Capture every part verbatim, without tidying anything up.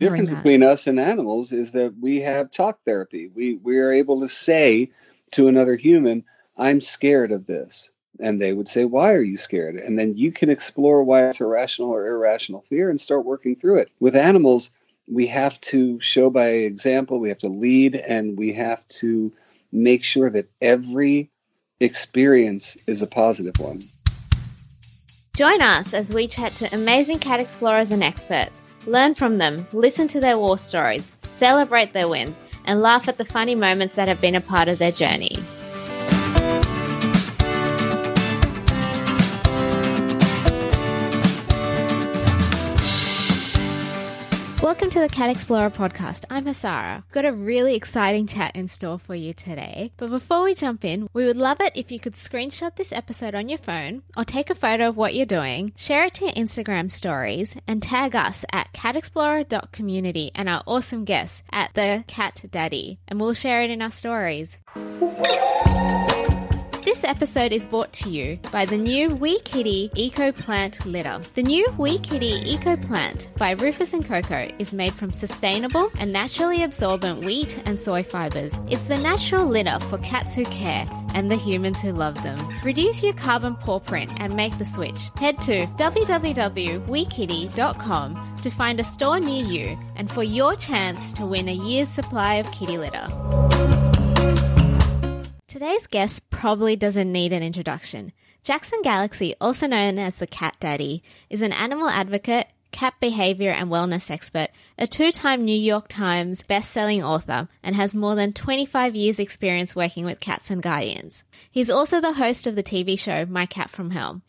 difference between us and animals is that we have talk therapy. We we are able to say to another human, I'm scared of this. And they would say, why are you scared? And then you can explore why it's a rational or irrational fear and start working through it. With animals, we have to show by example, we have to lead, and we have to make sure that every experience is a positive one. Join us as we chat to amazing cat explorers and experts. Learn from them, listen to their war stories, celebrate their wins, and laugh at the funny moments that have been a part of their journey. Welcome to the Cat Explorer podcast. I'm Asara. Got a really exciting chat in store for you today. But before we jump in, we would love it if you could screenshot this episode on your phone or take a photo of what you're doing, share it to your Instagram stories, and tag us at cat explorer dot community and our awesome guest at The Cat Daddy. And we'll share it in our stories. This episode is brought to you by the new Wee Kitty Eco Plant Litter. The new Wee Kitty Eco Plant by Rufus and Coco is made from sustainable and naturally absorbent wheat and soy fibres. It's the natural litter for cats who care and the humans who love them. Reduce your carbon footprint and make the switch. Head to w w w dot wee kitty dot com to find a store near you and for your chance to win a year's supply of kitty litter. Today's guest probably doesn't need an introduction. Jackson Galaxy, also known as the Cat Daddy, is an animal advocate, cat behavior and wellness expert, a two-time New York Times best-selling author, and has more than twenty-five years experience working with cats and guardians. He's also the host of the T V show My Cat from Hell.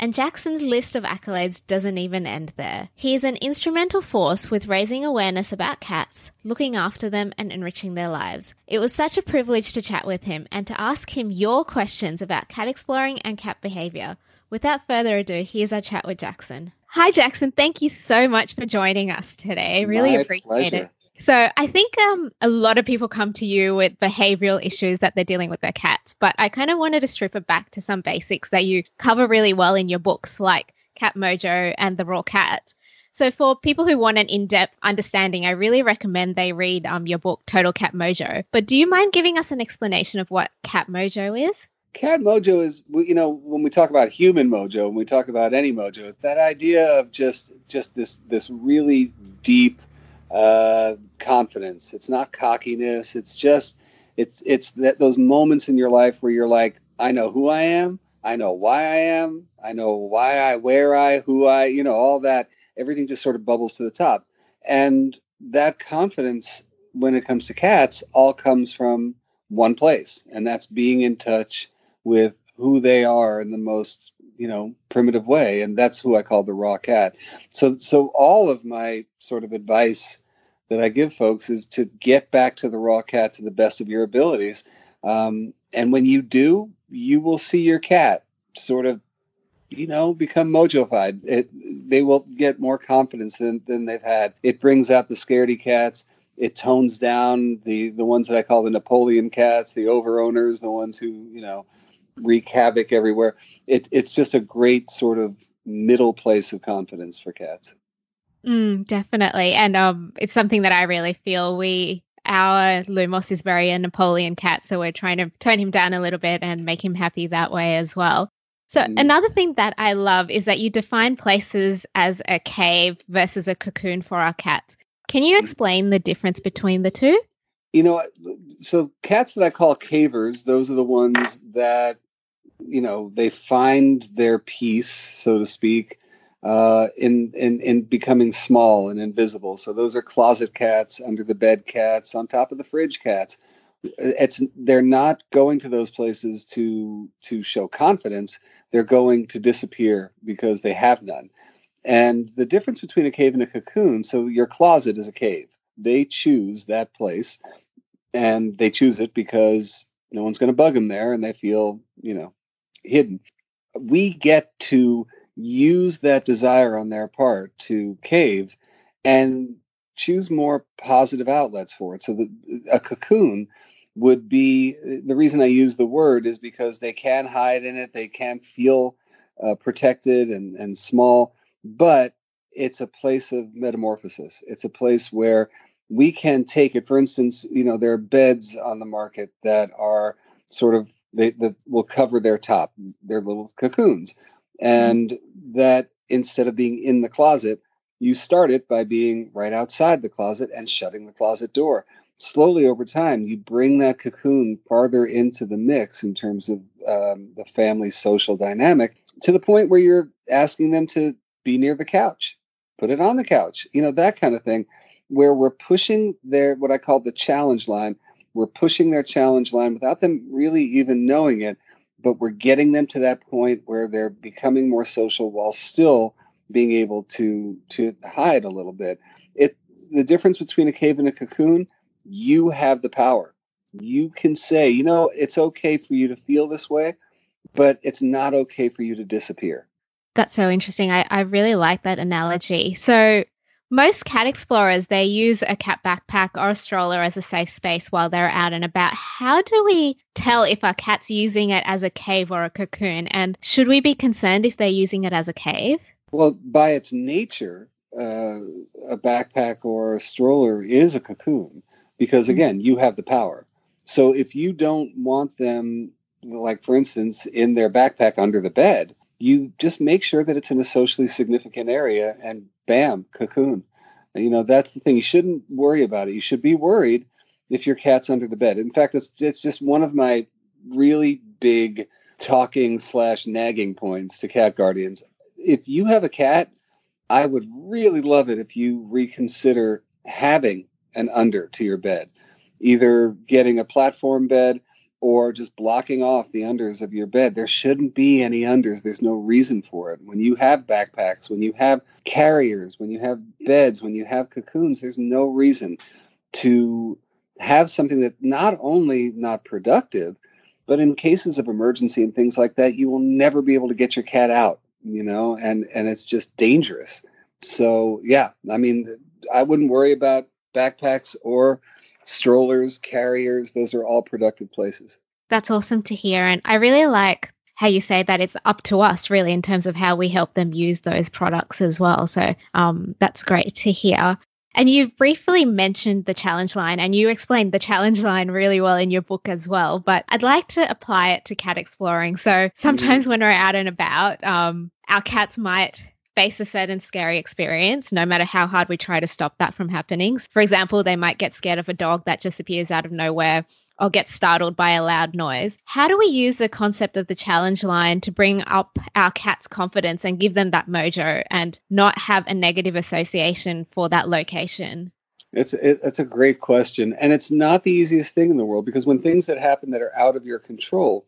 And Jackson's list of accolades doesn't even end there. He is an instrumental force with raising awareness about cats, looking after them and enriching their lives. It was such a privilege to chat with him and to ask him your questions about cat exploring and cat behavior. Without further ado, here's our chat with Jackson. Hi, Jackson. Thank you so much for joining us today. Really My appreciate pleasure. it. So I think um, a lot of people come to you with behavioral issues that they're dealing with their cats, but I kind of wanted to strip it back to some basics that you cover really well in your books like Cat Mojo and The Raw Cat. So for people who want an in-depth understanding, I really recommend they read um, your book, Total Cat Mojo. But do you mind giving us an explanation of what Cat Mojo is? Cat Mojo is, you know, when we talk about human mojo, when we talk about any mojo, it's that idea of just just this this really deep uh confidence. It's not cockiness. It's just it's it's that those moments in your life where you're like, I know who I am, I know why I am, I know why I where I who I, you know, all that. Everything just sort of bubbles to the top. And that confidence when it comes to cats all comes from one place, and that's being in touch with who they are in the most, you know, primitive way. And that's who I call the raw cat. So, so all of my sort of advice that I give folks is to get back to the raw cat to the best of your abilities. Um, and when you do, you will see your cat sort of, you know, become mojo-fied. It, they will get more confidence than, than they've had. It brings out the scaredy cats. It tones down the, the ones that I call the Napoleon cats, the overowners, the ones who, you know, wreak havoc everywhere. It, it's just a great sort of middle place of confidence for cats. Mm, definitely. And um, it's something that I really feel we, our Lumos is very a Napoleon cat. So we're trying to tone him down a little bit and make him happy that way as well. So mm. another thing that I love is that you define places as a cave versus a cocoon for our cats. Can you explain the difference between the two? You know, so cats that I call cavers, those are the ones that, you know, they find their peace, so to speak, uh, in, in, in becoming small and invisible. So those are closet cats, under the bed cats, on top of the fridge cats. It's they're not going to those places to to show confidence. They're going to disappear because they have none. And the difference between a cave and a cocoon, so your closet is a cave. They choose that place, and they choose it because no one's going to bug them there, and they feel, you know, hidden. We get to use that desire on their part to cave and choose more positive outlets for it. So the, a cocoon would be, the reason I use the word is because they can hide in it, they can feel uh, protected and, and small, but it's a place of metamorphosis. It's a place where we can take it. For instance, you know, there are beds on the market that are sort of, they that will cover their top, their little cocoons. And mm-hmm. that instead of being in the closet, you start it by being right outside the closet and shutting the closet door. Slowly over time, you bring that cocoon farther into the mix in terms of um, the family social dynamic, to the point where you're asking them to be near the couch, put it on the couch, you know, that kind of thing, where we're pushing their, what I call the challenge line. We're pushing their challenge line without them really even knowing it, but we're getting them to that point where they're becoming more social while still being able to to hide a little bit. It the difference between a cave and a cocoon, you have the power. You can say, you know, it's okay for you to feel this way, but it's not okay for you to disappear. That's so interesting. I, I really like that analogy. So most cat explorers, they use a cat backpack or a stroller as a safe space while they're out and about. How do we tell if our cat's using it as a cave or a cocoon? And should we be concerned if they're using it as a cave? Well, by its nature, uh, a backpack or a stroller is a cocoon because, again, you have the power. So if you don't want them, like, for instance, in their backpack under the bed, you just make sure that it's in a socially significant area and bam, cocoon. And, you know, that's the thing. You shouldn't worry about it. You should be worried if your cat's under the bed. In fact, it's, it's just one of my really big talking slash nagging points to cat guardians. If you have a cat, I would really love it if you reconsider having an under to your bed, either getting a platform bed or just blocking off the unders of your bed. There shouldn't be any unders. There's no reason for it. When you have backpacks, when you have carriers, when you have beds, when you have cocoons, there's no reason to have something that's not only not productive, but in cases of emergency and things like that, you will never be able to get your cat out, you know, and, and it's just dangerous. So, yeah, I mean, I wouldn't worry about backpacks or strollers, carriers. Those are all productive places. That's awesome to hear. And I really like how you say that it's up to us really in terms of how we help them use those products as well. So um, that's great to hear. And you briefly mentioned the challenge line, and you explained the challenge line really well in your book as well, but I'd like to apply it to cat exploring. So sometimes mm-hmm. when we're out and about, um, our cats might face a certain scary experience, no matter how hard we try to stop that from happening. For example, they might get scared of a dog that just appears out of nowhere or get startled by a loud noise. How do we use the concept of the challenge line to bring up our cat's confidence and give them that mojo and not have a negative association for that location? It's, it, it's a great question. And it's not the easiest thing in the world, because when things that happen that are out of your control,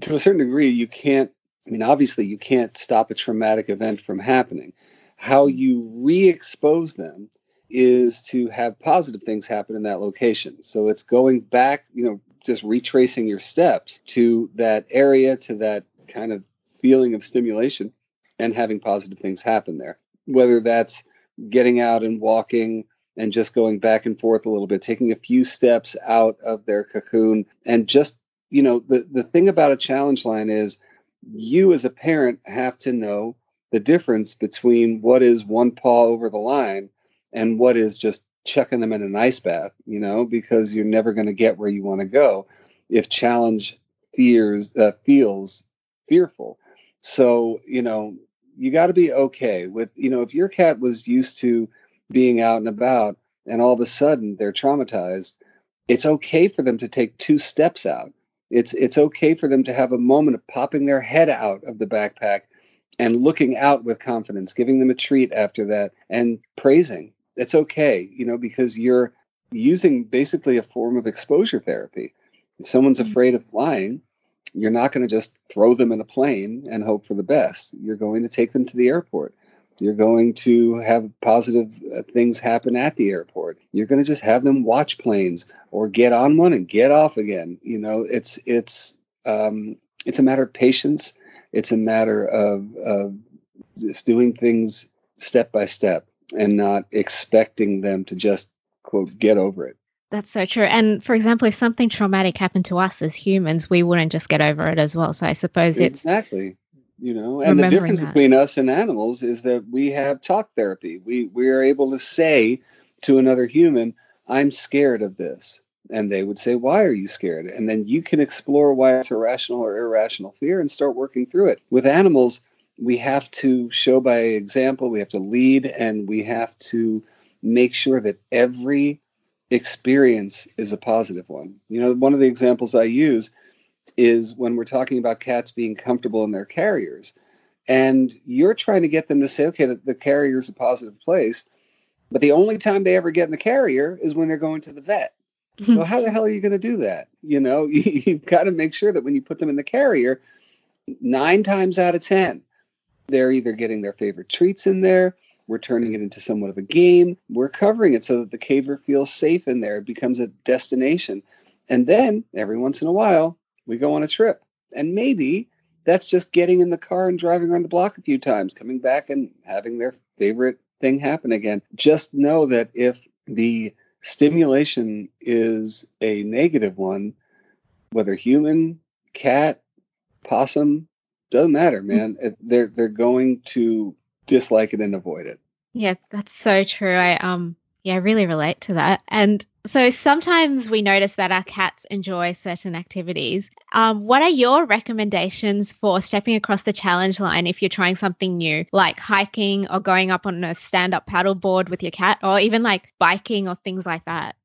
to a certain degree, you can't I mean, obviously, you can't stop a traumatic event from happening. How you re-expose them is to have positive things happen in that location. So it's going back, you know, just retracing your steps to that area, to that kind of feeling of stimulation, and having positive things happen there. Whether that's getting out and walking and just going back and forth a little bit, taking a few steps out of their cocoon. And just, you know, the, the thing about a challenge line is, you as a parent have to know the difference between what is one paw over the line and what is just chucking them in an ice bath, you know, because you're never going to get where you want to go if challenge fears uh, feels fearful. So, you know, you got to be okay with, you know, if your cat was used to being out and about and all of a sudden they're traumatized, it's okay for them to take two steps out. It's it's okay for them to have a moment of popping their head out of the backpack and looking out with confidence, giving them a treat after that and praising. It's okay, you know, because you're using basically a form of exposure therapy. If someone's afraid of flying, you're not going to just throw them in a plane and hope for the best. You're going to take them to the airport. You're going to have positive things happen at the airport. You're going to just have them watch planes or get on one and get off again. You know, it's it's um, it's a matter of patience. It's a matter of, of just doing things step by step and not expecting them to just, quote, get over it. That's so true. And for example, if something traumatic happened to us as humans, we wouldn't just get over it as well. So I suppose it's exactly. you know. And the difference that. between us and animals is that we have talk therapy. We we are able to say to another human, I'm scared of this. And they would say, why are you scared? And then you can explore why it's irrational or irrational fear and start working through it. With animals, we have to show by example, we have to lead, and we have to make sure that every experience is a positive one. You know, one of the examples I use is when we're talking about cats being comfortable in their carriers, and you're trying to get them to say, okay, the, the carrier is a positive place, but the only time they ever get in the carrier is when they're going to the vet. So how the hell are you going to do that? You know, you, you've got to make sure that when you put them in the carrier, nine times out of ten, they're either getting their favorite treats in there. We're turning it into somewhat of a game. We're covering it so that the caver feels safe in there. It becomes a destination. And then every once in a while, we go on a trip. And maybe that's just getting in the car and driving around the block a few times, coming back and having their favorite thing happen again. Just know that if the stimulation is a negative one, whether human, cat, possum, doesn't matter, man. They're they're going to dislike it and avoid it. Yeah, that's so true. I um yeah, I really relate to that. And so sometimes we notice that our cats enjoy certain activities. Um, what are your recommendations for stepping across the challenge line if you're trying something new, like hiking or going up on a stand-up paddleboard with your cat, or even like biking or things like that?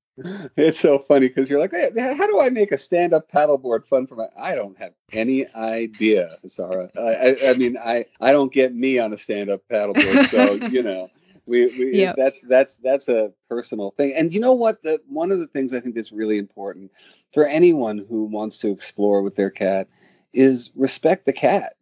It's so funny because you're like, hey, how do I make a stand-up paddleboard fun for my? I don't have any idea, Asara. I, I, I mean, I, I don't get me on a stand-up paddleboard, so you know. We, we yep. that's that's that's a personal thing. And you know what? The, one of the things I think that's really important for anyone who wants to explore with their cat is respect the cat.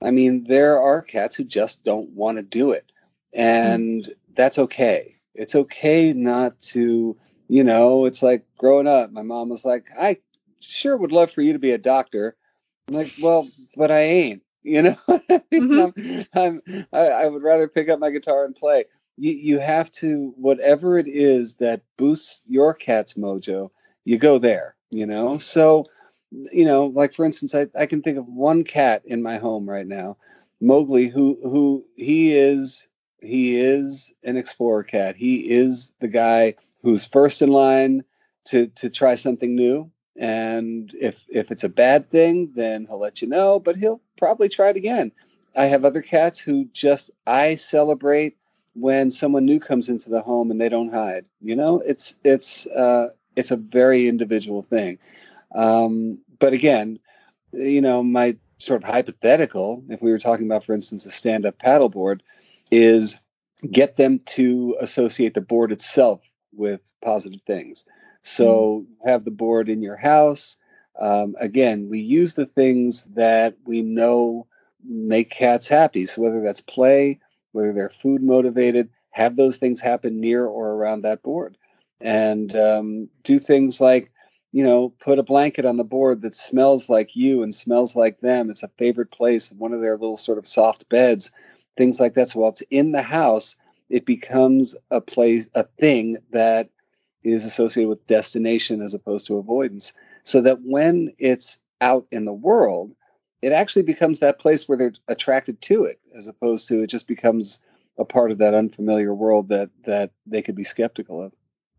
I mean, there are cats who just don't want to do it, and mm. that's okay. It's okay not to, you know. It's like growing up, my mom was like, "I sure would love for you to be a doctor." I'm like, "Well, but I ain't." You know, mm-hmm. I'm, I'm, I, I would rather pick up my guitar and play. You you have to, whatever it is that boosts your cat's mojo, you go there, you know? So, you know, like for instance, I, I can think of one cat in my home right now, Mowgli, who, who he is, he is an explorer cat. He is the guy who's first in line to, to try something new. And if, if it's a bad thing, then he'll let you know, but he'll probably try it again. I have other cats who just, I celebrate when someone new comes into the home and they don't hide. You know, it's it's uh, it's a very individual thing. Um, but again, you know, my sort of hypothetical, if we were talking about, for instance, a stand-up paddleboard, is get them to associate the board itself with positive things. So mm. have the board in your house. Um, again, we use the things that we know make cats happy. So whether that's play, whether they're food motivated, have those things happen near or around that board. And um, do things like, you know, put a blanket on the board that smells like you and smells like them. It's a favorite place, one of their little sort of soft beds, things like that. So while it's in the house, it becomes a place, a thing that is associated with destination as opposed to avoidance. So that when it's out in the world, it actually becomes that place where they're attracted to it, as opposed to it just becomes a part of that unfamiliar world that that they could be skeptical of.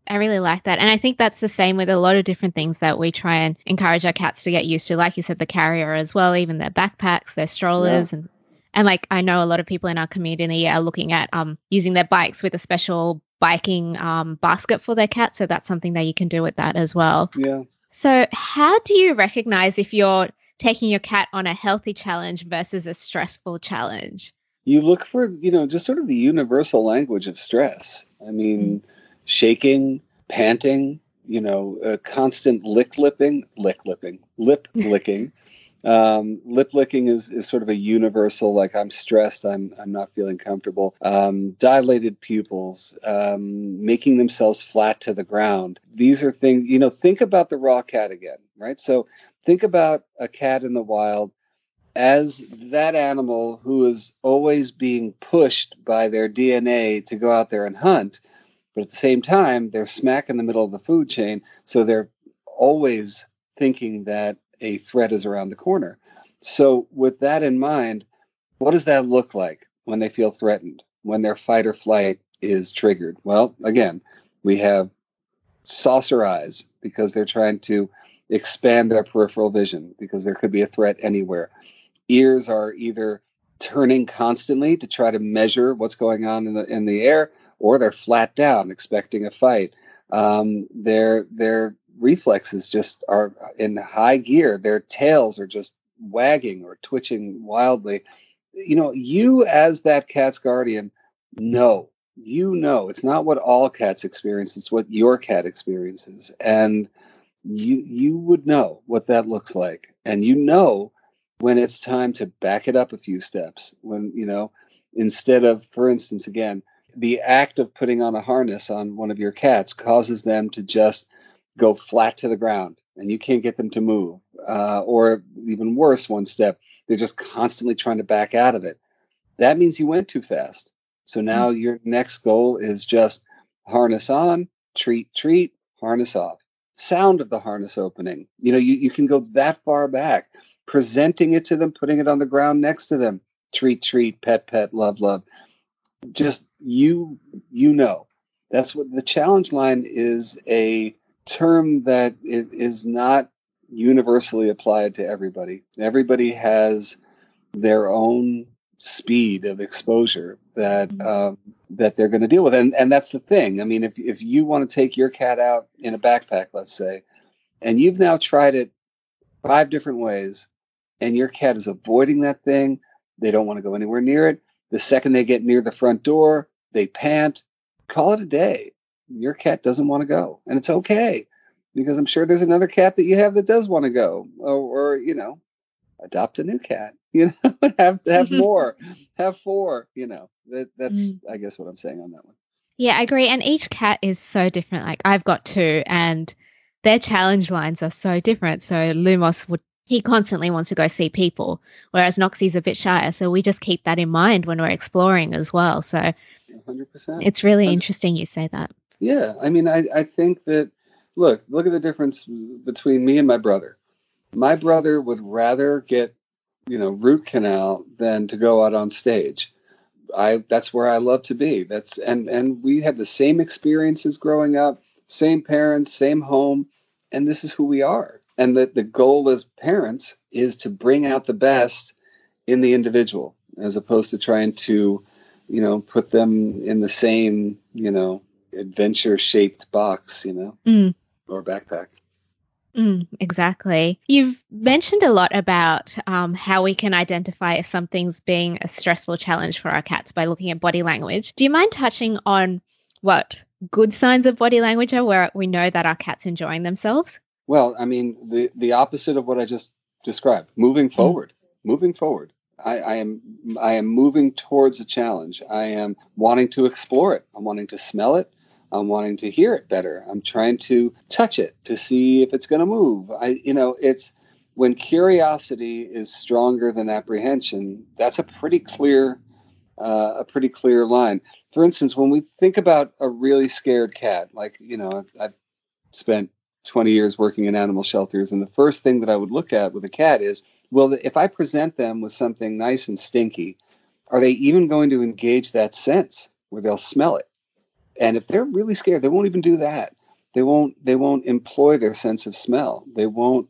I really like that. And I think that's the same with a lot of different things that we try and encourage our cats to get used to. Like you said, the carrier as well, even their backpacks, their strollers. Yeah. And, and like I know a lot of people in our community are looking at um, using their bikes with a special biking um, basket for their cat. So that's something that you can do with that as well. Yeah. So how do you recognize if you're taking your cat on a healthy challenge versus a stressful challenge? You look for, you know, just sort of the universal language of stress. I mean, mm-hmm. shaking, panting, you know, uh, constant lick lipping, lick lipping, lip licking. um, lip licking is, is sort of a universal, like I'm stressed, I'm I'm not feeling comfortable. Um, dilated pupils, um, making themselves flat to the ground. These are things, you know, think about the raw cat again, right? So think about a cat in the wild as that animal who is always being pushed by their D N A to go out there and hunt. But at the same time, they're smack in the middle of the food chain. So they're always thinking that a threat is around the corner. So with that in mind, What does that look like when they feel threatened, when their fight or flight is triggered? Well, again, we have saucer eyes because they're trying to expand their peripheral vision because there could be a threat anywhere. Ears are either turning constantly to try to measure what's going on in the in the air, or they're flat down expecting a fight. Um, their their reflexes just are in high gear. Their tails are just wagging or twitching wildly. You know, you as that cat's guardian know, you know, it's not what all cats experience, it's what your cat experiences. And you you would know what that looks like. And you know when it's time to back it up a few steps. When, you know, instead of, for instance, again, the act of putting on a harness on one of your cats causes them to just go flat to the ground and you can't get them to move. Uh, or even worse, one step, they're just constantly trying to back out of it. That means you went too fast. So now mm-hmm. your next goal is just harness on, treat, treat, harness off. Sound of the harness opening. You know, you, you can go that far back. Presenting it to them, putting it on the ground next to them. Treat, treat, pet, pet, love, love. Just you, you know. That's what the challenge line is, a term that is, is not universally applied to everybody. Everybody has their own speed of exposure that um, that they're going to deal with, and and that's the thing. I mean, if if you want to take your cat out in a backpack, let's say, and you've now tried it five different ways, and your cat is avoiding that thing, they don't want to go anywhere near it. The second they get near the front door, they pant. Call it a day. Your cat doesn't want to go, and it's okay. Because I'm sure there's another cat that you have that does want to go, or, or you know, adopt a new cat, you know, have have more, have four, you know, that, that's, mm. I guess what I'm saying on that one. Yeah, I agree. And each cat is so different. Like I've got two and their challenge lines are so different. So Lumos would, he constantly wants to go see people, whereas Noxie's a bit shyer. So we just keep that in mind when we're exploring as well. So one hundred percent. It's really one hundred percent. Interesting you say that. Yeah. I mean, I, I think that, Look, look at the difference between me and my brother. My brother would rather get, you know, root canal than to go out on stage. I that's where I love to be. That's and and we had the same experiences growing up, same parents, same home, and this is who we are. And that the goal as parents is to bring out the best in the individual, as opposed to trying to, you know, put them in the same, you know, adventure-shaped box, you know. Mm. Or backpack. Mm, exactly. You've mentioned a lot about um, how we can identify if something's being a stressful challenge for our cats by looking at body language. Do you mind touching on what good signs of body language are where we know that our cat's enjoying themselves? Well, I mean, the, the opposite of what I just described, moving forward, mm. moving forward. I, I am I am moving towards a challenge. I am wanting to explore it. I'm wanting to smell it. I'm wanting to hear it better. I'm trying to touch it to see if it's going to move. I, you know, it's when curiosity is stronger than apprehension, that's a pretty clear, uh, a pretty clear line. For instance, when we think about a really scared cat, like, you know, I've spent twenty years working in animal shelters. And the first thing that I would look at with a cat is, well, if I present them with something nice and stinky, are they even going to engage that sense where they'll smell it? And if they're really scared, they won't even do that. They won't they won't employ their sense of smell. They won't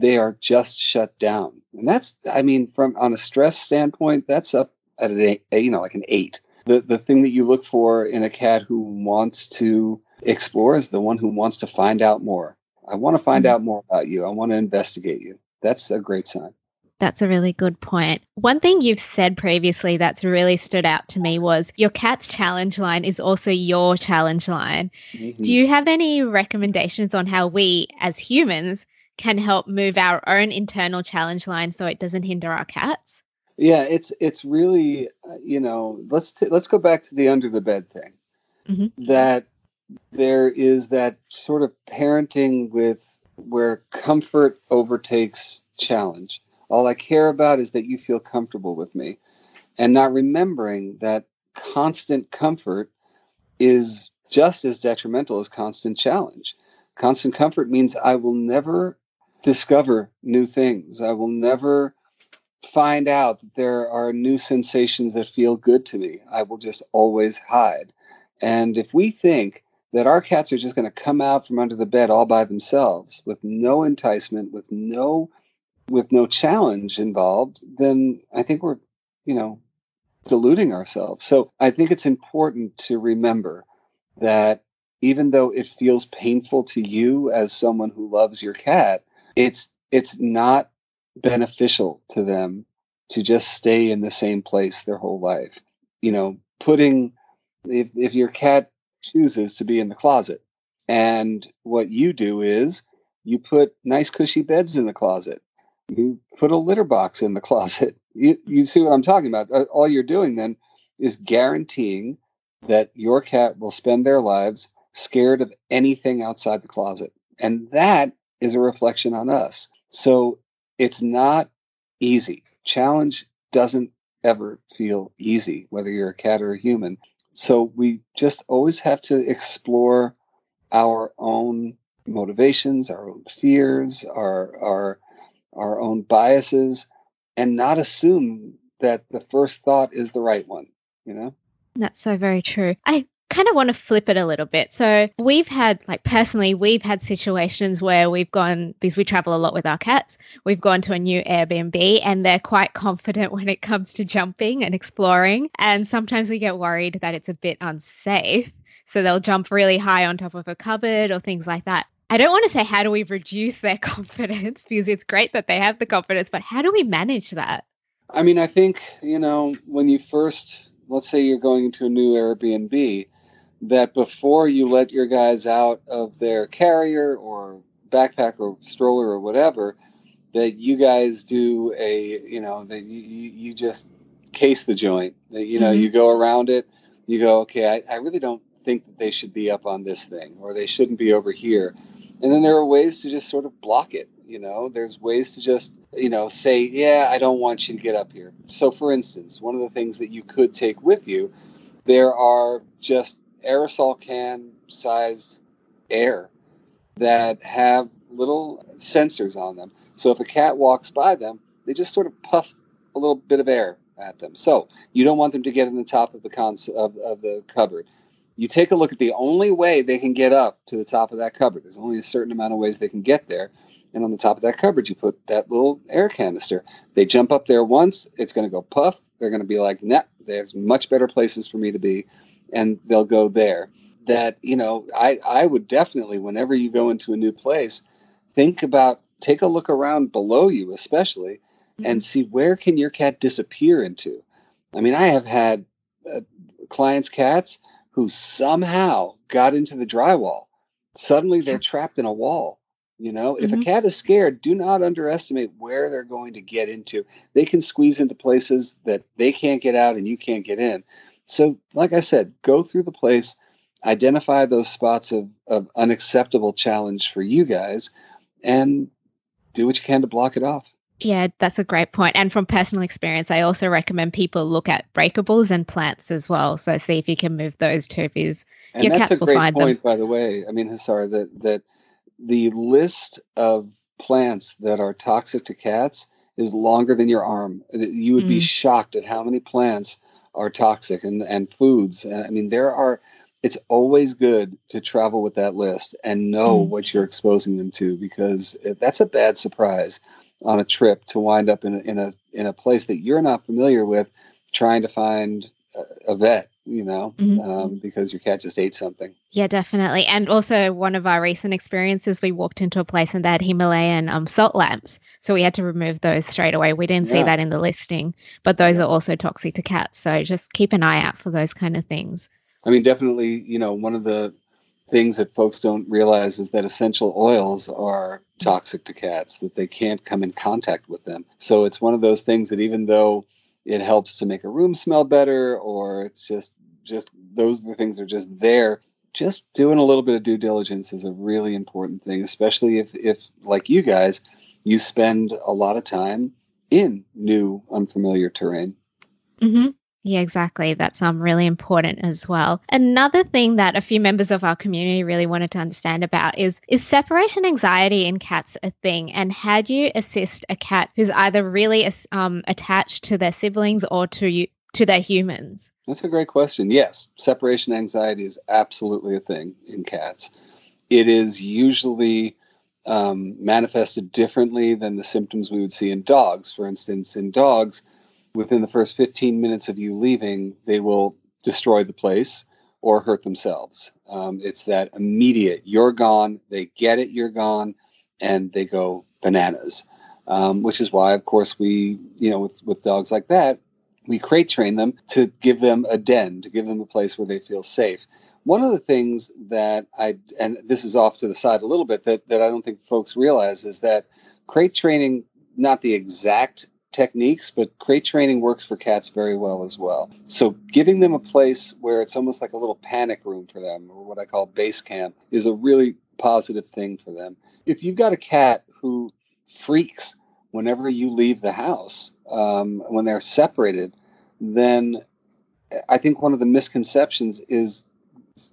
they are just shut down. And that's, I mean, from on a stress standpoint, that's up at an eight, you know, like an eight. The the thing that you look for in a cat who wants to explore is the one who wants to find out more. I want to find out more about you. I want to investigate you. That's a great sign. That's a really good point. One thing you've said previously that's really stood out to me was your cat's challenge line is also your challenge line. Mm-hmm. Do you have any recommendations on how we as humans can help move our own internal challenge line so it doesn't hinder our cats? Yeah, it's it's really, you know, let's t- let's go back to the under the bed thing. Mm-hmm. That there is that sort of parenting with where comfort overtakes challenge. All I care about is that you feel comfortable with me, and not remembering that constant comfort is just as detrimental as constant challenge. Constant comfort means I will never discover new things. I will never find out that there are new sensations that feel good to me, I will just always hide. And if we think that our cats are just going to come out from under the bed all by themselves with no enticement, with no with no challenge involved, then I think we're, you know, deluding ourselves. So I think it's important to remember that even though it feels painful to you as someone who loves your cat, it's it's not beneficial to them to just stay in the same place their whole life. You know, putting if if your cat chooses to be in the closet, and what you do is you put nice cushy beds in the closet, you put a litter box in the closet. You, you see what I'm talking about? All you're doing then is guaranteeing that your cat will spend their lives scared of anything outside the closet. And that is a reflection on us. So it's not easy. Challenge doesn't ever feel easy, whether you're a cat or a human. So we just always have to explore our own motivations, our own fears, our our our own biases, and not assume that the first thought is the right one, you know? That's so very true. I kind of want to flip it a little bit. So we've had, like personally, we've had situations where we've gone, because we travel a lot with our cats, we've gone to a new Airbnb and they're quite confident when it comes to jumping and exploring. And sometimes we get worried that it's a bit unsafe. So they'll jump really high on top of a cupboard or things like that. I don't want to say how do we reduce their confidence, because it's great that they have the confidence, but how do we manage that? I mean, I think, you know, when you first, let's say you're going into a new Airbnb, that before you let your guys out of their carrier or backpack or stroller or whatever, that you guys do a, you know, that you, you just case the joint. That, you know, mm-hmm. you go around it, you go, okay, I, I really don't think that they should be up on this thing, or they shouldn't be over here. And then there are ways to just sort of block it. You know, there's ways to just, you know, say, yeah, I don't want you to get up here. So for instance, one of the things that you could take with you, there are just aerosol can sized air that have little sensors on them. So if a cat walks by them, they just sort of puff a little bit of air at them. So you don't want them to get in the top of the cons- of, of the cupboard. You take a look at the only way they can get up to the top of that cupboard. There's only a certain amount of ways they can get there. And on the top of that cupboard, you put that little air canister. They jump up there once, it's going to go puff. They're going to be like, nah, there's much better places for me to be. And they'll go there. That, you know, I, I would definitely, whenever you go into a new place, think about, take a look around below you especially, mm-hmm. and see where can your cat disappear into. I mean, I have had uh, clients' cats who somehow got into the drywall. Suddenly they're trapped in a wall. You know, mm-hmm. if a cat is scared, do not underestimate where they're going to get into. They can squeeze into places that they can't get out and you can't get in. So, like I said, go through the place, identify those spots of, of unacceptable challenge for you guys, and do what you can to block it off. Yeah, that's a great point. And from personal experience, I also recommend people look at breakables and plants as well. So see if you can move those two. Because and your that's cats a will great find point, them. By the way. I mean, Hasara, that that the list of plants that are toxic to cats is longer than your arm. You would mm. be shocked at how many plants are toxic and, and foods. And I mean, there are. It's always good to travel with that list and know mm. what you're exposing them to, because that's a bad surprise on a trip to wind up in a, in a in a place that you're not familiar with, trying to find a, a vet, you know, mm-hmm. um, because your cat just ate something. Yeah, definitely. And also one of our recent experiences, we walked into a place and they had Himalayan um, salt lamps. So we had to remove those straight away. We didn't yeah. see that in the listing, but those yeah. are also toxic to cats. So just keep an eye out for those kind of things. I mean, definitely, you know, one of the things that folks don't realize is that essential oils are toxic to cats, that they can't come in contact with them. So it's one of those things that even though it helps to make a room smell better, or it's just, just those are the things that are just there, just doing a little bit of due diligence is a really important thing, especially if, if like you guys, you spend a lot of time in new, unfamiliar terrain. Mm-hmm. Yeah, exactly. That's um, really important as well. Another thing that a few members of our community really wanted to understand about is, is separation anxiety in cats a thing? And how do you assist a cat who's either really um, attached to their siblings or to to their humans? That's a great question. Yes, separation anxiety is absolutely a thing in cats. It is usually um, manifested differently than the symptoms we would see in dogs. For instance, in dogs, within the first fifteen minutes of you leaving, they will destroy the place or hurt themselves. Um, it's that immediate, you're gone, they get it, you're gone, and they go bananas, um, which is why, of course, we, you know, with, with dogs like that, we crate train them to give them a den, to give them a place where they feel safe. One of the things that I, and this is off to the side a little bit, that, that I don't think folks realize is that crate training, not the exact techniques, but crate training works for cats very well as well. So giving them a place where it's almost like a little panic room for them, or what I call base camp, is a really positive thing for them. If you've got a cat who freaks whenever you leave the house, um, when they're separated, then I think one of the misconceptions is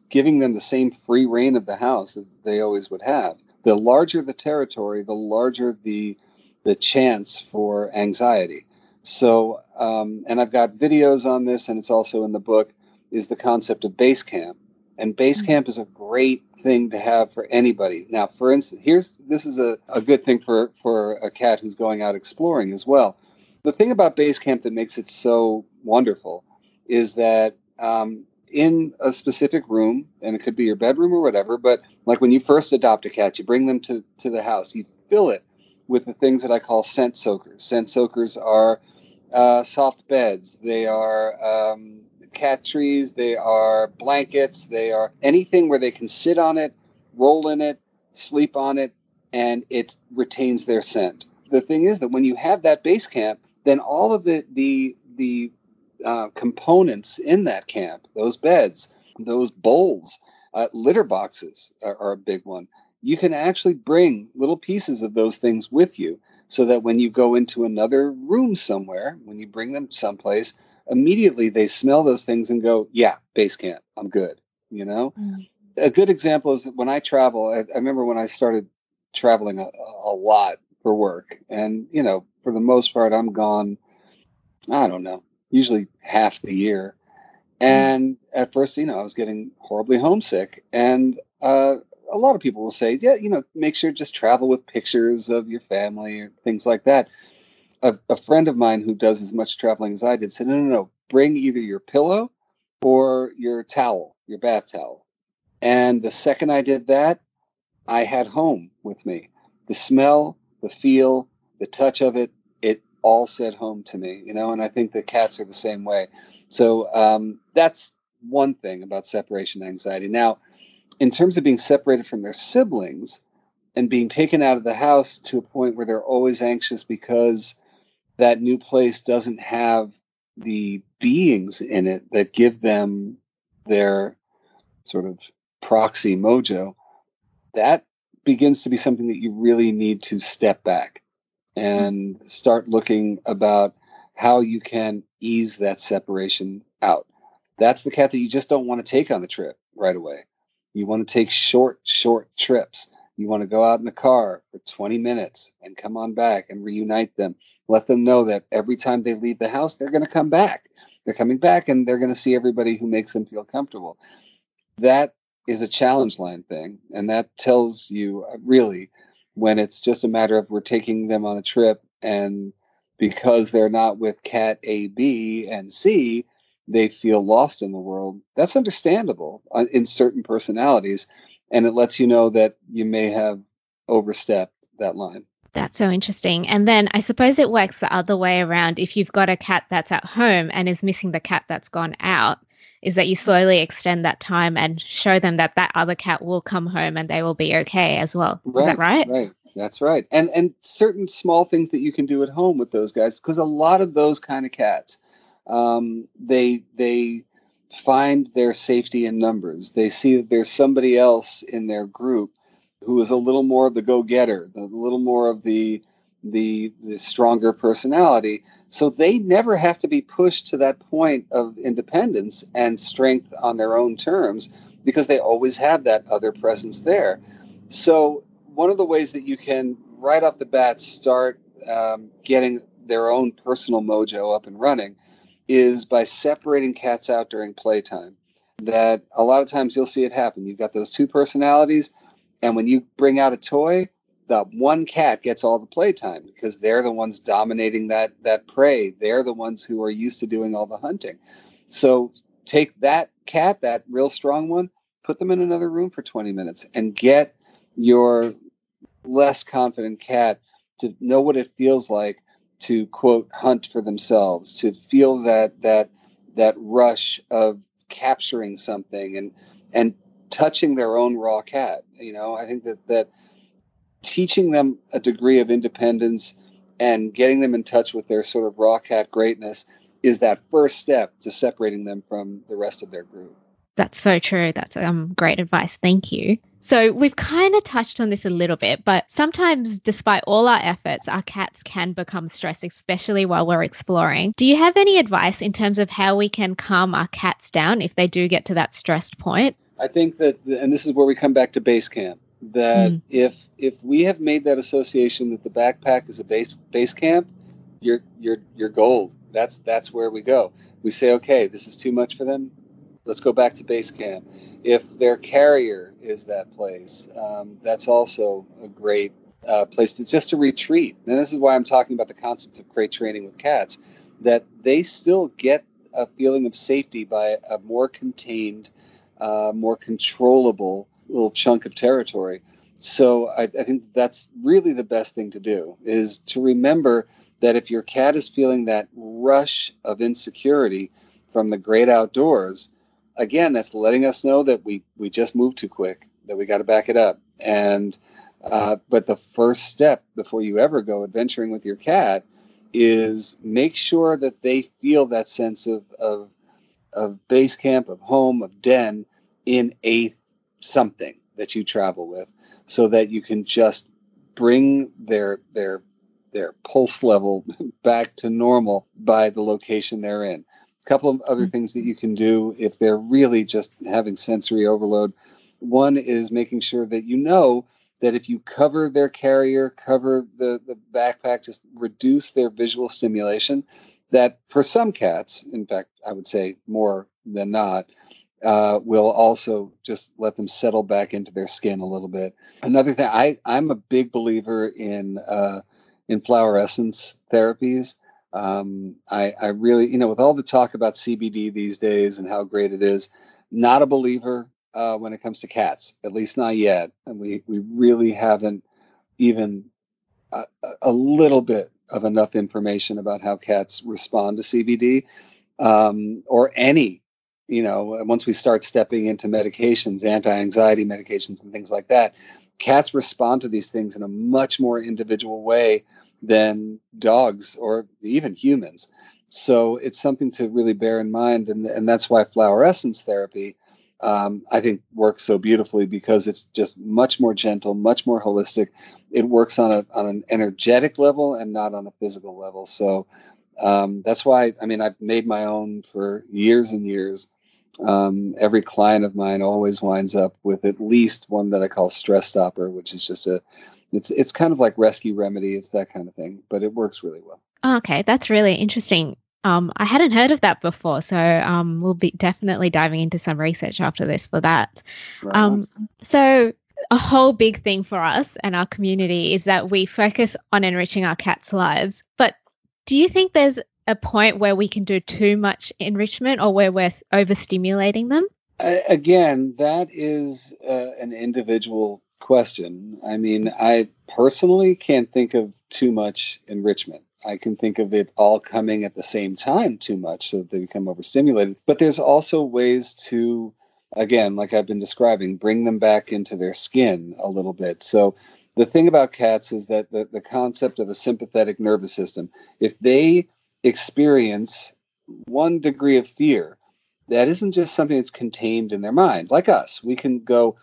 giving them the same free rein of the house that they always would have. The larger the territory, the larger the the chance for anxiety. So, um, and I've got videos on this, and it's also in the book, is the concept of base camp. And base mm-hmm. camp is a great thing to have for anybody. Now, for instance, here's this is a, a good thing for, for a cat who's going out exploring as well. The thing about base camp that makes it so wonderful is that um, in a specific room, and it could be your bedroom or whatever, but like when you first adopt a cat, you bring them to, to the house, you fill it with the things that I call scent soakers. Scent soakers are uh, soft beds. They are um, cat trees. They are blankets. They are anything where they can sit on it, roll in it, sleep on it, and it retains their scent. The thing is that when you have that base camp, then all of the the the uh, components in that camp, those beds, those bowls, uh, litter boxes are, are a big one. You can actually bring little pieces of those things with you so that when you go into another room somewhere, when you bring them someplace, immediately they smell those things and go, yeah, base camp, I'm good. You know, mm-hmm. A good example is that when I travel, I, I remember when I started traveling a, a lot for work, and, you know, for the most part, I'm gone, I don't know, usually half the year. Mm-hmm. And at first, you know, I was getting horribly homesick, and, uh, a lot of people will say, yeah, you know, make sure just travel with pictures of your family or things like that. A, a friend of mine who does as much traveling as I did said, no, no, no, bring either your pillow or your towel, your bath towel. And the second I did that, I had home with me. The smell, the feel, the touch of it, it all said home to me, you know, and I think the cats are the same way. So um, that's one thing about separation anxiety. Now, in terms of being separated from their siblings and being taken out of the house to a point where they're always anxious because that new place doesn't have the beings in it that give them their sort of proxy mojo, that begins to be something that you really need to step back and start looking about how you can ease that separation out. That's the cat that you just don't want to take on the trip right away. You want to take short, short trips. You want to go out in the car for twenty minutes and come on back and reunite them. Let them know that every time they leave the house, they're going to come back. They're coming back, and they're going to see everybody who makes them feel comfortable. That is a challenge line thing. And that tells you really when it's just a matter of we're taking them on a trip, and because they're not with cat A, B, and C, they feel lost in the world. That's understandable in certain personalities, and it lets you know that you may have overstepped that line. That's so interesting. And then I suppose it works the other way around. If you've got a cat that's at home and is missing the cat that's gone out, is that you slowly extend that time and show them that that other cat will come home and they will be okay as well. Right, is that right? Right. That's right. And and certain small things that you can do at home with those guys, because a lot of those kind of cats, Um, they they find their safety in numbers. They see that there's somebody else in their group who is a little more of the go-getter, a little more of the the the stronger personality. So they never have to be pushed to that point of independence and strength on their own terms, because they always have that other presence there. So one of the ways that you can right off the bat start um, getting their own personal mojo up and running is by separating cats out during playtime. That a lot of times you'll see it happen. You've got those two personalities, and when you bring out a toy, the one cat gets all the playtime because they're the ones dominating that that prey. They're the ones who are used to doing all the hunting. So take that cat, that real strong one, put them in another room for twenty minutes and get your less confident cat to know what it feels like to, quote, hunt for themselves, to feel that that that rush of capturing something and and touching their own raw cat. You know, I think that that teaching them a degree of independence and getting them in touch with their sort of raw cat greatness is that first step to separating them from the rest of their group. That's so true. That's um, great advice. Thank you. So we've kind of touched on this a little bit, but sometimes despite all our efforts, our cats can become stressed, especially while we're exploring. Do you have any advice in terms of how we can calm our cats down if they do get to that stressed point? I think that, and this is where we come back to base camp, that mm. if if we have made that association that the backpack is a base base camp, you're you're you're gold. That's that's where we go. We say, okay, this is too much for them. Let's go back to base camp. If their carrier is that place, um, that's also a great uh, place to just to retreat. And this is why I'm talking about the concept of crate training with cats, that they still get a feeling of safety by a more contained, uh, more controllable little chunk of territory. So I, I think that's really the best thing to do, is to remember that if your cat is feeling that rush of insecurity from the great outdoors, again, that's letting us know that we, we just moved too quick, that we got to back it up. And uh, but the first step before you ever go adventuring with your cat is make sure that they feel that sense of of, of base camp, of home, of den in a something that you travel with, so that you can just bring their their their pulse level back to normal by the location they're in. Couple of other things that you can do if they're really just having sensory overload. One is making sure that you know that if you cover their carrier, cover the, the backpack, just reduce their visual stimulation, that for some cats, in fact, I would say more than not, uh, will also just let them settle back into their skin a little bit. Another thing, I, I'm a big believer in uh, in flower essence therapies. Um, I, I really, you know, with all the talk about C B D these days and how great it is, not a believer uh, when it comes to cats, at least not yet. And we, we really haven't even a, a little bit of enough information about how cats respond to C B D um, or any, you know, once we start stepping into medications, anti-anxiety medications and things like that, cats respond to these things in a much more individual way than dogs or even humans. So it's something to really bear in mind. And, and that's why flower essence therapy, um, I think, works so beautifully, because it's just much more gentle, much more holistic. It works on a on an energetic level and not on a physical level. So um, that's why, I mean, I've made my own for years and years. Um, every client of mine always winds up with at least one that I call stress stopper, which is just a It's it's kind of like rescue remedy. It's that kind of thing, but it works really well. Okay, that's really interesting. Um, I hadn't heard of that before, so um, we'll be definitely diving into some research after this for that. Right. Um, so a whole big thing for us and our community is that we focus on enriching our cats' lives. But do you think there's a point where we can do too much enrichment, or where we're overstimulating them? Uh, again, that is uh, an individual question. I mean, I personally can't think of too much enrichment. I can think of it all coming at the same time too much so that they become overstimulated. But there's also ways to, again, like I've been describing, bring them back into their skin a little bit. So the thing about cats is that the, the concept of a sympathetic nervous system, if they experience one degree of fear, that isn't just something that's contained in their mind. Like us, we can go,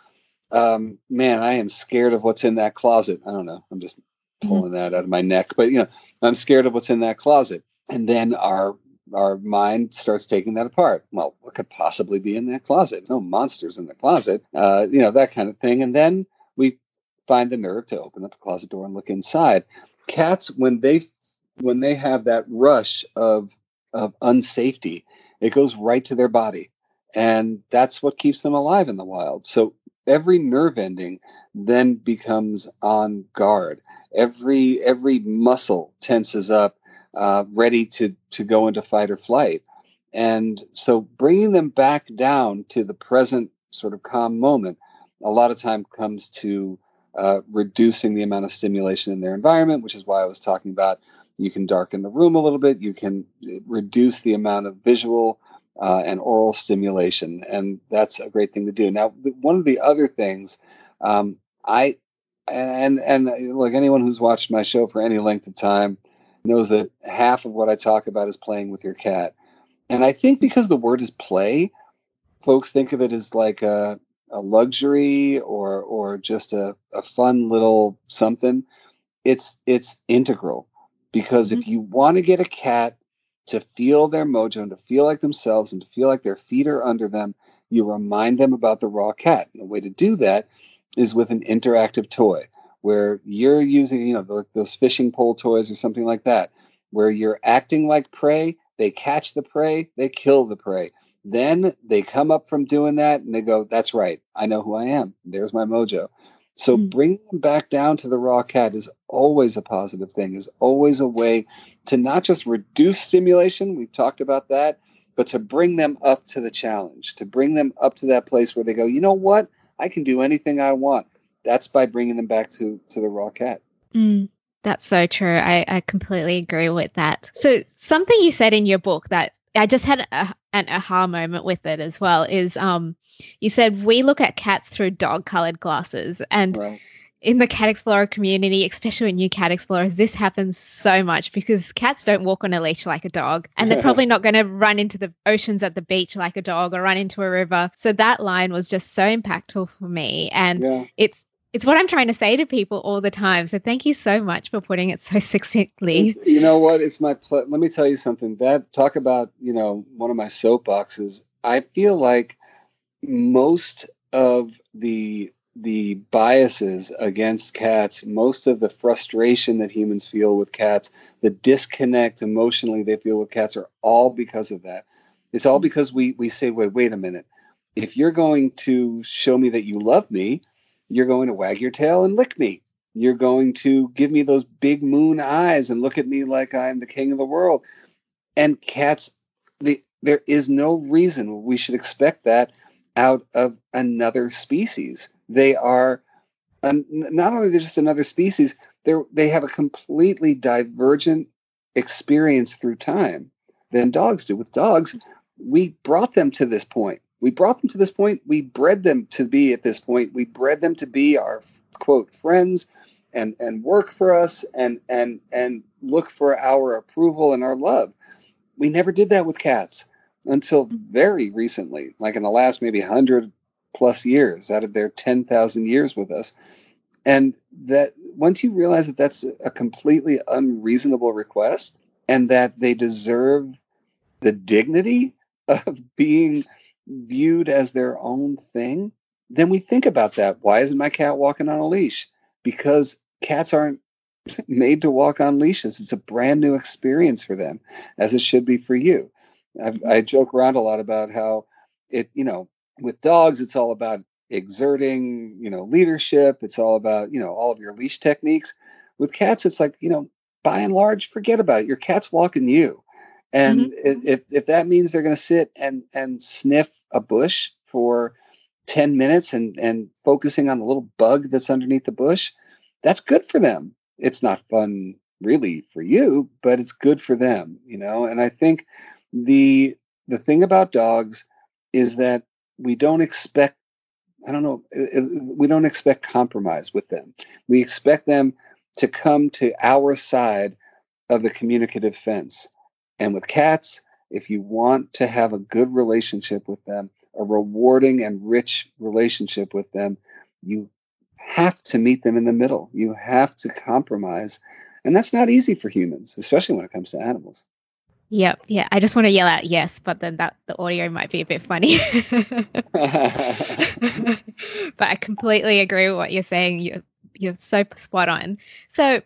Um, man, I am scared of what's in that closet. I don't know. I'm just pulling mm-hmm. that out of my neck. But, you know, I'm scared of what's in that closet. And then our our mind starts taking that apart. Well, what could possibly be in that closet? No monsters in the closet, uh, you know, that kind of thing. And then we find the nerve to open up the closet door and look inside. Cats, when they when they have that rush of of unsafety, it goes right to their body. And that's what keeps them alive in the wild. So every nerve ending then becomes on guard. Every every muscle tenses up, uh, ready to, to go into fight or flight. And so bringing them back down to the present sort of calm moment, a lot of time comes to uh, reducing the amount of stimulation in their environment, which is why I was talking about you can darken the room a little bit. You can reduce the amount of visual Uh, and oral stimulation, and that's a great thing to do. Now, one of the other things, um, I and and look, anyone who's watched my show for any length of time knows that half of what I talk about is playing with your cat. And I think because the word is play, folks think of it as like a, a luxury or or just a, a fun little something. It's it's integral, because mm-hmm. if you want to get a cat to feel their mojo and to feel like themselves and to feel like their feet are under them, you remind them about the raw cat. And the way to do that is with an interactive toy where you're using, you know, the, those fishing pole toys or something like that, where you're acting like prey. They catch the prey, they kill the prey. Then they come up from doing that and they go, that's right. I know who I am. There's my mojo. So mm-hmm. bringing them back down to the raw cat is always a positive thing, is always a way to not just reduce stimulation, we've talked about that, but to bring them up to the challenge, to bring them up to that place where they go, you know what, I can do anything I want. That's by bringing them back to, to the raw cat. Mm, that's so true. I, I completely agree with that. So something you said in your book that I just had a, an aha moment with it as well is um. You said, we look at cats through dog-colored glasses. And right. in the Cat Explorer community, especially with new Cat Explorers, this happens so much because cats don't walk on a leash like a dog. And they're probably not going to run into the oceans at the beach like a dog or run into a river. So that line was just so impactful for me. And yeah. it's it's what I'm trying to say to people all the time. So thank you so much for putting it so succinctly. You know what? It's my pl- Let me tell you something. That Talk about, you know, one of my soapboxes. I feel like most of the the biases against cats, most of the frustration that humans feel with cats, the disconnect emotionally they feel with cats, are all because of that. It's all because we we say, wait, wait a minute. If you're going to show me that you love me, you're going to wag your tail and lick me. You're going to give me those big moon eyes and look at me like I'm the king of the world. And cats, the, there is no reason we should expect that out of another species. They are um, not only they're just another species, they they have a completely divergent experience through time than dogs do. With dogs, we brought them to this point. We brought them to this point. We bred them to be at this point. We bred them to be our quote friends and and work for us and and and look for our approval and our love. We never did that with cats until very recently, like in the last maybe one hundred plus years out of their ten thousand years with us. And that once you realize that that's a completely unreasonable request and that they deserve the dignity of being viewed as their own thing, then we think about that. Why isn't my cat walking on a leash? Because cats aren't made to walk on leashes. It's a brand new experience for them, as it should be for you. I've, I joke around a lot about how it, you know, with dogs, it's all about exerting, you know, leadership. It's all about, you know, all of your leash techniques. With cats, it's like, you know, by and large, forget about it. Your cat's walking you. And mm-hmm. if, if that means they're going to sit and, and sniff a bush for ten minutes and, and focusing on the little bug that's underneath the bush, that's good for them. It's not fun really for you, but it's good for them, you know? And I think The the thing about dogs is that we don't expect, I don't know, we don't expect compromise with them. We expect them to come to our side of the communicative fence. And with cats, if you want to have a good relationship with them, a rewarding and rich relationship with them, you have to meet them in the middle. You have to compromise. And that's not easy for humans, especially when it comes to animals. Yep. Yeah. I just want to yell out yes, but then that the audio might be a bit funny. But I completely agree with what you're saying. You're, you're so spot on. So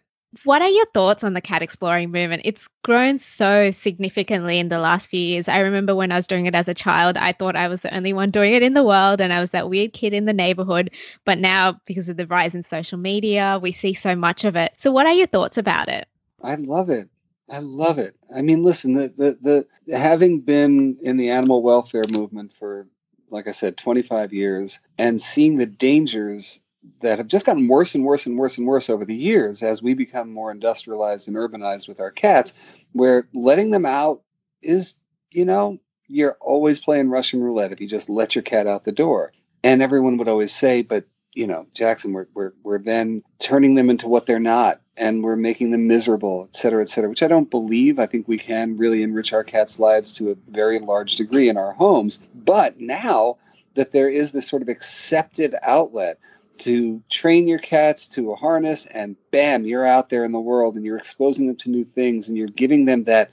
what are your thoughts on the cat exploring movement? It's grown so significantly in the last few years. I remember when I was doing it as a child, I thought I was the only one doing it in the world and I was that weird kid in the neighborhood. But now, because of the rise in social media, we see so much of it. So what are your thoughts about it? I love it. I love it. I mean, listen, the, the, the having been in the animal welfare movement for, like I said, twenty-five years and seeing the dangers that have just gotten worse and worse and worse and worse over the years as we become more industrialized and urbanized with our cats, where letting them out is, you know, you're always playing Russian roulette if you just let your cat out the door. And everyone would always say, but, you know, Jackson, we're we're we're then turning them into what they're not, and we're making them miserable, et cetera, et cetera, which I don't believe. I think we can really enrich our cats' lives to a very large degree in our homes. But now that there is this sort of accepted outlet to train your cats to a harness, and bam, you're out there in the world and you're exposing them to new things and you're giving them that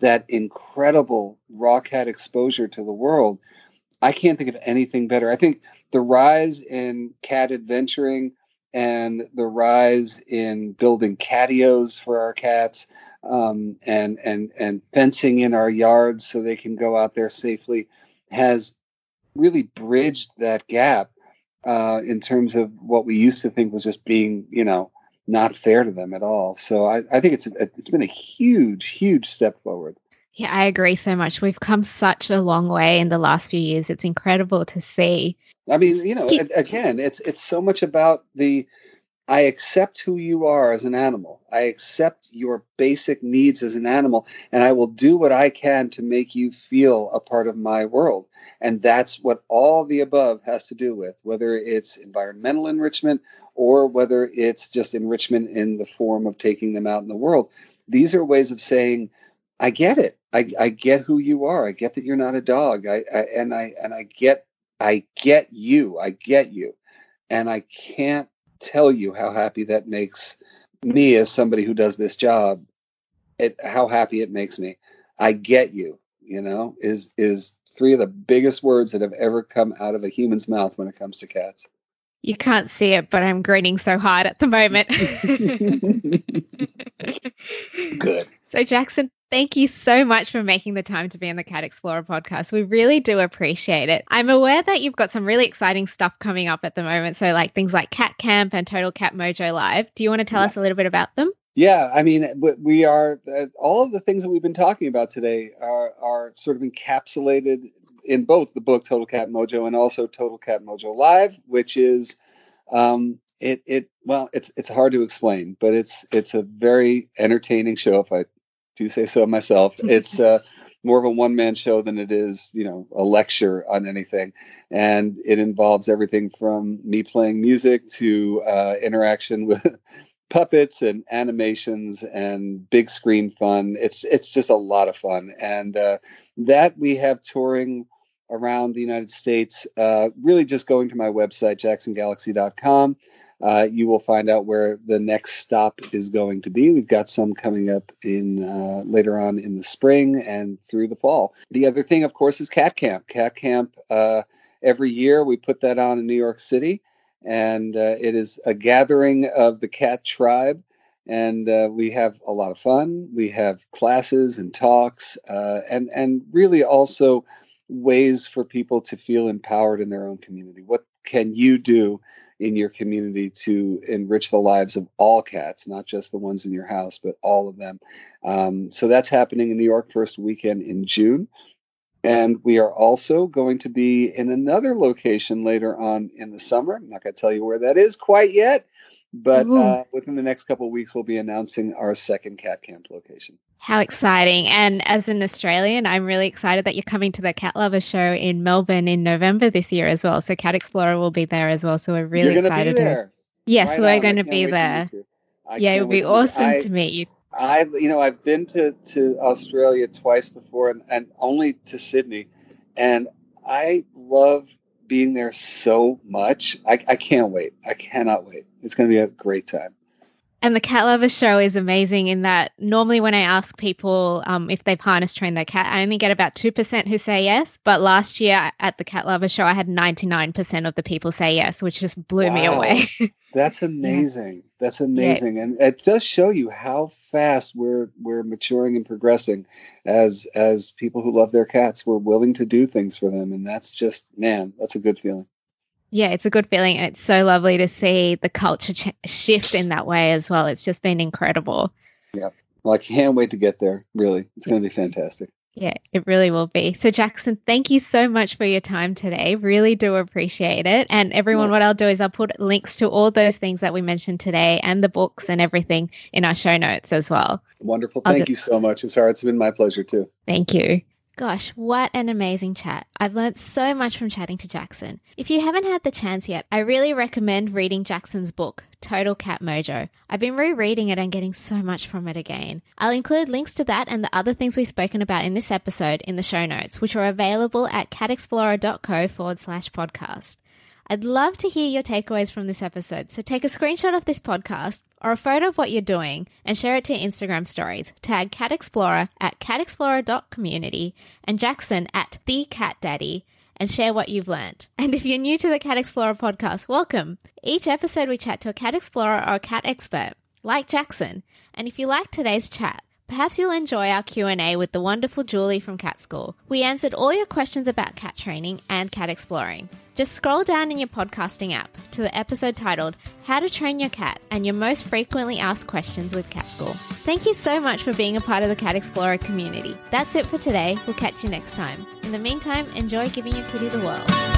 that incredible raw cat exposure to the world. I can't think of anything better. I think the rise in cat adventuring and the rise in building catios for our cats um, and and and fencing in our yards so they can go out there safely has really bridged that gap uh, in terms of what we used to think was just being, you know, not fair to them at all. So I, I think it's a, it's been a huge, huge step forward. Yeah, I agree so much. We've come such a long way in the last few years. It's incredible to see. I mean, you know, again, it's it's so much about the, I accept who you are as an animal. I accept your basic needs as an animal, and I will do what I can to make you feel a part of my world. And that's what all the above has to do with, whether it's environmental enrichment or whether it's just enrichment in the form of taking them out in the world. These are ways of saying, I get it. I, I get who you are. I get that you're not a dog. I, I and I and I get I get you. I get you. And I can't tell you how happy that makes me as somebody who does this job. It, how happy it makes me. I get you, you know, is is three of the biggest words that have ever come out of a human's mouth when it comes to cats. You can't see it, but I'm grinning so hard at the moment. Good. So, Jackson, thank you so much for making the time to be on the Cat Explorer podcast. We really do appreciate it. I'm aware that you've got some really exciting stuff coming up at the moment. So like things like Cat Camp and Total Cat Mojo Live. Do you want to tell yeah. us a little bit about them? Yeah, I mean, we are uh, all of the things that we've been talking about today are, are sort of encapsulated in both the book Total Cat Mojo and also Total Cat Mojo Live, which is um, it it well, it's it's hard to explain, but it's it's a very entertaining show, if I do say so myself. It's uh, more of a one-man show than it is, you know, a lecture on anything. And it involves everything from me playing music to uh, interaction with puppets and animations and big screen fun. It's it's just a lot of fun. And uh, that we have touring around the United States, uh, really just going to my website, jackson galaxy dot com. Uh, you will find out where the next stop is going to be. We've got some coming up in uh, later on in the spring and through the fall. The other thing, of course, is Cat Camp. Cat Camp, uh, every year we put that on in New York City, and uh, it is a gathering of the cat tribe, and uh, we have a lot of fun. We have classes and talks uh, and, and really also ways for people to feel empowered in their own community. What can you do in your community to enrich the lives of all cats, not just the ones in your house, but all of them? Um, so that's happening in New York first weekend in June. And we are also going to be in another location later on in the summer. I'm not going to tell you where that is quite yet, but uh, within the next couple of weeks, we'll be announcing our second Cat Camp location. How exciting. And as an Australian, I'm really excited that you're coming to the Cat Lover Show in Melbourne in November this year as well. So Cat Explorer will be there as well. So we're really you're excited. Be there. Yes, right we're on. Going to be there. To yeah, it would be awesome I, to meet you. I, you know, I've been to, to Australia twice before and, and only to Sydney. And I love being there so much. I, I can't wait. I cannot wait. It's going to be a great time. And the Cat Lover Show is amazing in that normally when I ask people um, if they've harness trained their cat, I only get about two percent who say yes. But last year at the Cat Lover Show, I had ninety-nine percent of the people say yes, which just blew wow. me away. That's amazing. Yeah. That's amazing. Yeah. And it does show you how fast we're we're maturing and progressing as as people who love their cats. We're willing to do things for them. And that's just, man, that's a good feeling. Yeah, it's a good feeling, and it's so lovely to see the culture ch- shift in that way as well. It's just been incredible. Yeah, well, I can't wait to get there, really. It's yeah. going to be fantastic. Yeah, it really will be. So, Jackson, thank you so much for your time today. Really do appreciate it. And everyone, yeah. what I'll do is I'll put links to all those things that we mentioned today and the books and everything in our show notes as well. Wonderful. I'll thank do- you so much. Asara, it's been my pleasure too. Thank you. Gosh, what an amazing chat. I've learned so much from chatting to Jackson. If you haven't had the chance yet, I really recommend reading Jackson's book, Total Cat Mojo. I've been rereading it and getting so much from it again. I'll include links to that and the other things we've spoken about in this episode in the show notes, which are available at catexplorer.co forward slash podcast. I'd love to hear your takeaways from this episode, so take a screenshot of this podcast or a photo of what you're doing and share it to your Instagram stories. Tag Cat Explorer at catexplorer.community and Jackson at The Cat Daddy and share what you've learned. And if you're new to the Cat Explorer podcast, welcome. Each episode we chat to a cat explorer or a cat expert, like Jackson. And if you like today's chat, perhaps you'll enjoy our Q and A with the wonderful Julie from Cat School. We answered all your questions about cat training and cat exploring. Just scroll down in your podcasting app to the episode titled How to Train Your Cat and your most frequently asked questions with Cat School. Thank you so much for being a part of the Cat Explorer community. That's it for today. We'll catch you next time. In the meantime, enjoy giving your kitty the world.